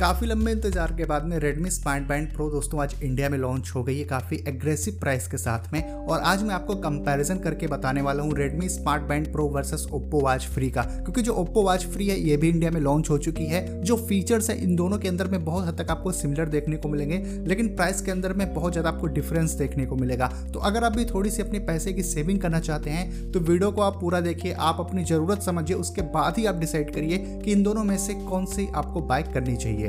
काफ़ी लंबे इंतजार के बाद में Redmi Smart Band Pro दोस्तों आज इंडिया में लॉन्च हो गई है काफ़ी एग्रेसिव प्राइस के साथ में। और आज मैं आपको कंपैरिजन करके बताने वाला हूँ Redmi Smart Band Pro versus Oppo Watch Free का, क्योंकि जो Oppo Watch Free है ये भी इंडिया में लॉन्च हो चुकी है। जो फीचर्स है इन दोनों के अंदर में बहुत हद तक आपको सिमिलर देखने को मिलेंगे, लेकिन प्राइस के अंदर में बहुत ज़्यादा आपको डिफरेंस देखने को मिलेगा। तो अगर आप भी थोड़ी सी अपने पैसे की सेविंग करना चाहते हैं तो वीडियो को आप पूरा देखिए, आप अपनी ज़रूरत समझिए, उसके बाद ही आप डिसाइड करिए कि इन दोनों में से कौन सी आपको बाय करनी चाहिए।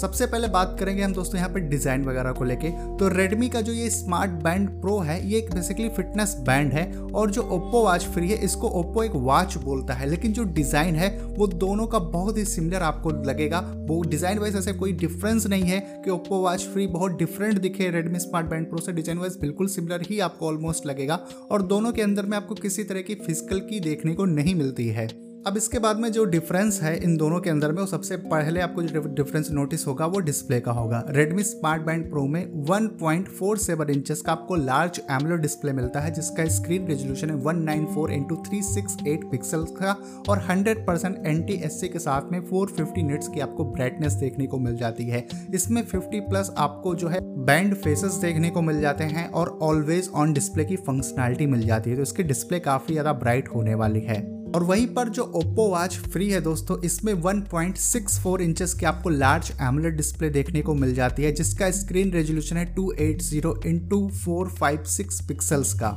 सबसे पहले बात करेंगे हम दोस्तों यहाँ पर डिज़ाइन वगैरह को लेके। तो Redmi का जो ये स्मार्ट बैंड प्रो है ये एक बेसिकली फिटनेस बैंड है, और जो Oppo Watch Free है इसको Oppo एक वॉच बोलता है, लेकिन जो डिज़ाइन है वो दोनों का बहुत ही सिमिलर आपको लगेगा। वो डिज़ाइन वाइज ऐसे कोई डिफरेंस नहीं है कि Oppo Watch Free बहुत डिफरेंट दिखे Redmi Smart Band Pro से, डिज़ाइन वाइज बिल्कुल सिमिलर ही आपको ऑलमोस्ट लगेगा, और दोनों के अंदर में आपको किसी तरह की फिजिकल की देखने को नहीं मिलती है। अब इसके बाद में जो डिफरेंस है इन दोनों के अंदर में, वो सबसे पहले आपको जो डिफरेंस नोटिस होगा वो डिस्प्ले का होगा। Redmi Smart Band Pro में 1.47 इंचेस का आपको लार्ज एमोलेड डिस्प्ले मिलता है, जिसका स्क्रीन रेजोल्यूशन है 194x368 पिक्सल्स का, और 100% NTSC के साथ में 450 निट्स की आपको ब्राइटनेस देखने को मिल जाती है। इसमें 50+ आपको जो है बैंड फेसेस देखने को मिल जाते हैं, और ऑलवेज ऑन डिस्प्ले की फंक्शनैलिटी मिल जाती है, तो इसकी डिस्प्ले काफ़ी ज़्यादा ब्राइट होने वाली है। और वहीं पर जो Oppo Watch Free है दोस्तों, इसमें 1.64 इंचेस की आपको लार्ज एमोलेड डिस्प्ले देखने को मिल जाती है, जिसका स्क्रीन रेजोल्यूशन है 280x456 पिक्सल्स का,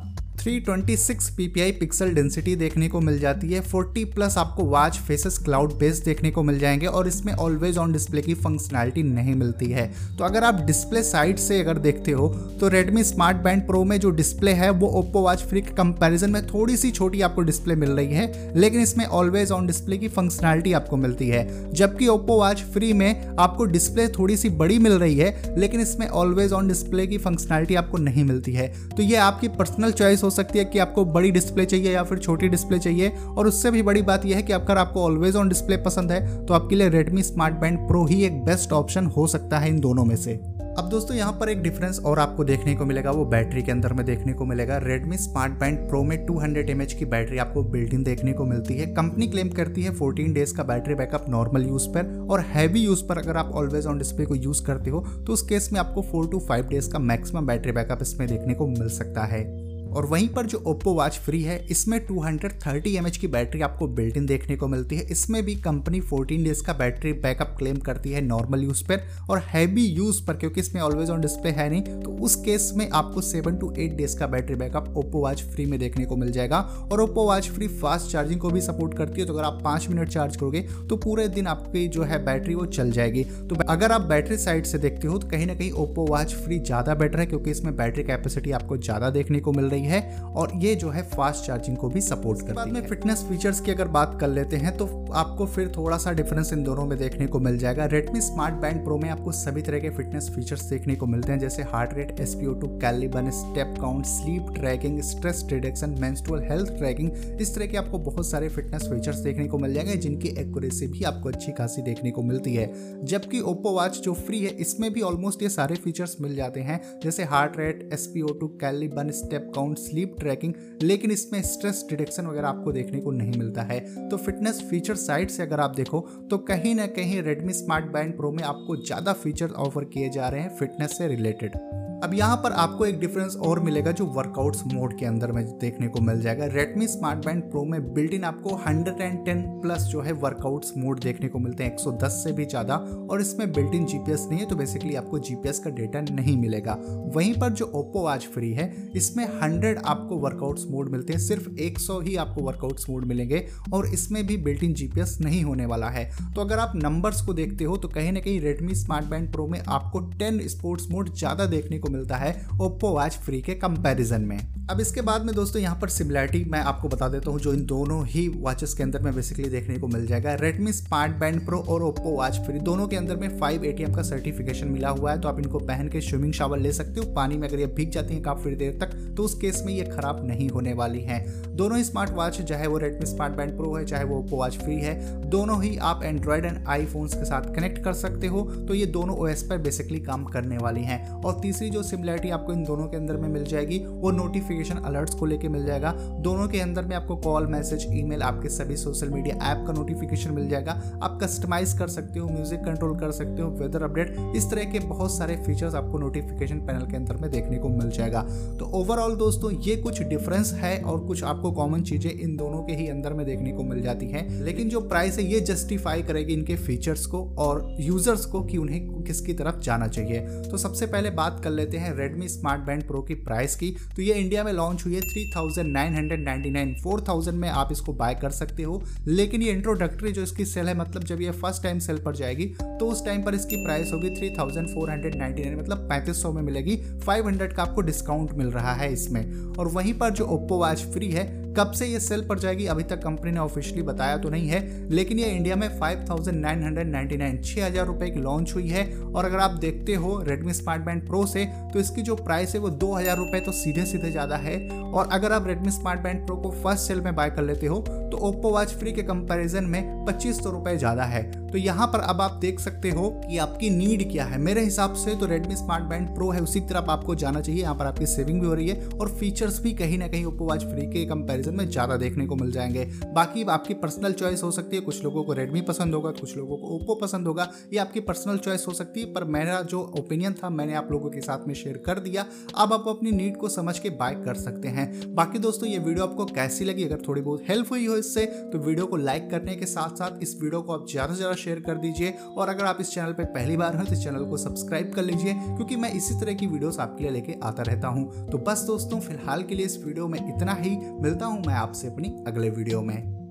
326 ppi पिक्सल डेंसिटी देखने को मिल जाती है, 40+ आपको वॉच फेसेस क्लाउड बेस्ड देखने को मिल जाएंगे, और इसमें ऑलवेज ऑन डिस्प्ले की फंक्शनैलिटी नहीं मिलती है। तो अगर आप डिस्प्ले साइड से अगर देखते हो तो Redmi Smart Band Pro में जो डिस्प्ले है वो Oppo Watch Free के कंपैरिजन में थोड़ी सी छोटी आपको डिस्प्ले मिल रही है, लेकिन इसमें ऑलवेज ऑन डिस्प्ले की फंक्शनैलिटी आपको मिलती है, जबकि Oppo Watch Free में आपको डिस्प्ले थोड़ी सी बड़ी मिल रही है, लेकिन इसमें ऑलवेज ऑन डिस्प्ले की फंक्शनैलिटी आपको नहीं मिलती है। तो ये आपकी पर्सनल चॉइस हो सकती है कि आपको बड़ी डिस्प्ले चाहिए या फिर छोटी डिस्प्ले चाहिए, और उससे भी बड़ी बात यह है कि अगर आपको ऑलवेज ऑन डिस्प्ले पसंद है तो आपके लिए Redmi Smart Band Pro ही एक बेस्ट ऑप्शन हो सकता है इन दोनों में से। अब दोस्तों यहाँ पर एक डिफरेंस और आपको देखने को मिलेगा, वो बैटरी के अंदर में देखने को मिलेगा। Redmi Smart Band Pro में 200 mAh की बैटरी आपको बिल्ट इन देखने को मिलती है। कंपनी क्लेम करती है 14 डेज का बैटरी बैकअप नॉर्मल यूज़ पर, और हैवी यूज़ पर अगर आप ऑलवेज ऑन डिस्प्ले को यूज़ करते हो तो उस केस में आपको 4 से 5 डेज का मैक्सिमम बैटरी बैकअप इसमें देखने को मिल सकता है। और वहीं पर जो Oppo Watch Free है इसमें 230 mAh की बैटरी आपको बिल्ट इन देखने को मिलती है। इसमें भी कंपनी 14 डेज का बैटरी बैकअप क्लेम करती है नॉर्मल यूज़ पर, और हैवी यूज़ पर क्योंकि इसमें ऑलवेज ऑन डिस्प्ले है नहीं, तो उस केस में आपको 7 से 8 डेज का battery backup Oppo Watch Free में देखने को मिल जाएगा। और Oppo Watch Free fast charging को भी सपोर्ट करती है, तो अगर आप 5 मिनट चार्ज करोगे तो पूरे दिन आपकी जो है बैटरी वो चल जाएगी। तो अगर आप बैटरी साइड से देखते हो तो कहीं ना कहीं Oppo Watch Free ज़्यादा बेटर है, क्योंकि इसमें बैटरी कैपेसिटी आपको ज़्यादा देखने को मिल रही है, और ये जो है फास्ट चार्जिंग को भी सपोर्ट करती है। बाद में फिटनेस फीचर्स की अगर बात कर लेते हैं तो आपको फिर थोड़ा सा डिफरेंस इन दोनों में देखने को मिल जाएगा। Redmi Smart Band Pro में आपको सभी तरह के फिटनेस फीचर्स देखने को मिलते हैं, जैसे हार्ट रेट, SpO2, कैलिबन, step count, sleep tracking, stress detection, menstrual health tracking, इस तरह के आपको बहुत सारे फिटनेस फीचर्स देखने को मिल जाएंगे, जिनकी एक्यूरेसी भी आपको अच्छी खासी देखने को मिलती है। जबकि Oppo Watch जो फ्री है इसमें भी ऑलमोस्ट ये सारे फीचर्स मिल जाते हैं, जैसे हार्ट रेट, SpO2, कैलिबन, स्टेप काउंट, स्लीप ट्रैकिंग, लेकिन इसमें स्ट्रेस डिटेक्शन वगैरह आपको देखने को नहीं मिलता है। तो फिटनेस फीचर साइड से अगर आप देखो तो कहीं ना कहीं Redmi Smart Band Pro में आपको ज़्यादा फीचर ऑफर किए जा रहे हैं फिटनेस से रिलेटेड। अब यहाँ पर आपको एक डिफरेंस और मिलेगा जो वर्कआउट्स मोड के अंदर में देखने को मिल जाएगा। Redmi Smart Band Pro में बिल्ट इन आपको 110+ जो है वर्कआउट्स मोड देखने को मिलते हैं, 110 से भी ज़्यादा, और इसमें बिल्ट इन GPS नहीं है, तो बेसिकली आपको GPS का डेटा नहीं मिलेगा। वहीं पर जो Oppo Watch Free है इसमें 100 आपको वर्कआउट्स मोड मिलते हैं, सिर्फ 100 ही आपको वर्कआउट्स मोड मिलेंगे, और इसमें भी बिल्ट इन GPS नहीं होने वाला है। तो अगर आप नंबर्स को देखते हो तो कहीं ना कहीं Redmi Smart Band Pro में आपको 10 स्पोर्ट्स मोड ज़्यादा देखने को मिलता है Oppo Watch Free के कंपैरिजन में। अब इसके बाद में दोस्तों यहाँ पर सिमिलरिटी मैं आपको बता देता हूँ जो इन दोनों ही वॉचेस के अंदर में बेसिकली देखने को मिल जाएगा। Redmi Smart Band Pro और Oppo Watch Free दोनों के अंदर में 5 ATM का सर्टिफिकेशन मिला हुआ है, तो आप इनको पहन के स्विमिंग शावर ले सकते हो। पानी में अगर ये भीग जाती हैं काफ़ी देर तक तो उस केस में ये खराब नहीं होने वाली हैं। दोनों ही स्मार्ट वॉच, चाहे वो Redmi Smart Band Pro है चाहे वो Oppo Watch Free है, दोनों ही आप एंड्रॉयड एंड आईफोन्स के साथ कनेक्ट कर सकते हो, तो ये दोनों OS पर बेसिकली काम करने वाली हैं। और तीसरी जो जो सिमिलरिटी आपको इन दोनों के अंदर में मिल जाएगी वो नोटिफिकेशन अलर्ट्स को लेके मिल जाएगा। दोनों के अंदर में आपको कॉल, मैसेज, ईमेल, आपके सभी सोशल मीडिया ऐप का नोटिफिकेशन मिल जाएगा। आप कस्टमाइज कर सकते हो, म्यूजिक कंट्रोल कर सकते हो, वेदर अपडेट, इस तरह के बहुत सारे फीचर्स आपको नोटिफिकेशन पैनल के अंदर में देखने को मिल जाएगा। तो ओवरऑल दोस्तों ये कुछ डिफरेंस है और कुछ आपको कॉमन चीजें इन दोनों के ही अंदर में देखने को मिल जाती है, लेकिन जो प्राइस है ये जस्टिफाई करेगी इनके फीचर्स को और यूजर्स को कि उन्हें किसकी तरफ जाना चाहिए। तो सबसे पहले बात कर लेते हैं Redmi Smart Band Pro की प्राइस की। तो ये इंडिया में लॉन्च हुई है 3999, 4000 में आप इसको बाय कर सकते हो, लेकिन ये इंट्रोडक्टरी जो इसकी सेल है, मतलब जब ये फर्स्ट टाइम सेल पर जाएगी तो उस टाइम पर इसकी प्राइस होगी 3499, मतलब 3500 में मिलेगी। 500 का आपको डिस्काउंट मिल रहा है इसमें। और वहीं पर जो Oppo Watch Free है, कब से ये सेल पर जाएगी अभी तक कंपनी ने ऑफिशियली बताया तो नहीं है, लेकिन ये इंडिया में 5999, 6000 रुपए की लॉन्च हुई है। और अगर आप देखते हो Redmi Smart Band Pro से तो इसकी जो प्राइस है वो 2000 रुपए तो सीधे सीधे ज़्यादा है। और अगर आप Redmi Smart Band Pro को फर्स्ट सेल में बाय कर लेते हो तो Oppo Watch Free के कंपैरिजन में 2500 रुपए ज़्यादा है। तो यहाँ पर अब आप देख सकते हो कि आपकी नीड क्या है। मेरे हिसाब से तो Redmi Smart Band Pro है उसी तरफ आपको जाना चाहिए, यहाँ पर आपकी सेविंग भी हो रही है और फीचर्स भी कहीं ना कहीं Oppo Watch Free के कंपैरिजन में ज़्यादा देखने को मिल जाएंगे। बाकी आपकी पर्सनल चॉइस हो सकती है, कुछ लोगों को Redmi पसंद होगा, कुछ लोगों को Oppo पसंद होगा, ये आपकी पर्सनल चॉइस हो सकती है, पर मेरा जो ओपिनियन था मैंने आप लोगों के साथ में शेयर कर दिया। अब आप अपनी नीड को समझ के बाय कर सकते हैं। बाकी दोस्तों ये वीडियो आपको कैसी लगी, अगर थोड़ी बहुत हेल्प हुई हो इससे तो वीडियो को लाइक करने के साथ साथ इस वीडियो को आप ज़्यादा से ज़्यादा शेयर कर दीजिए। और अगर आप इस चैनल पर पहली बार हो तो इस चैनल को सब्सक्राइब कर लीजिए, क्योंकि मैं इसी तरह की वीडियोस आपके लिए लेके आता रहता हूँ। तो बस दोस्तों फिलहाल के लिए इस वीडियो में इतना ही, मिलता हूँ मैं आपसे अपनी अगले वीडियो में।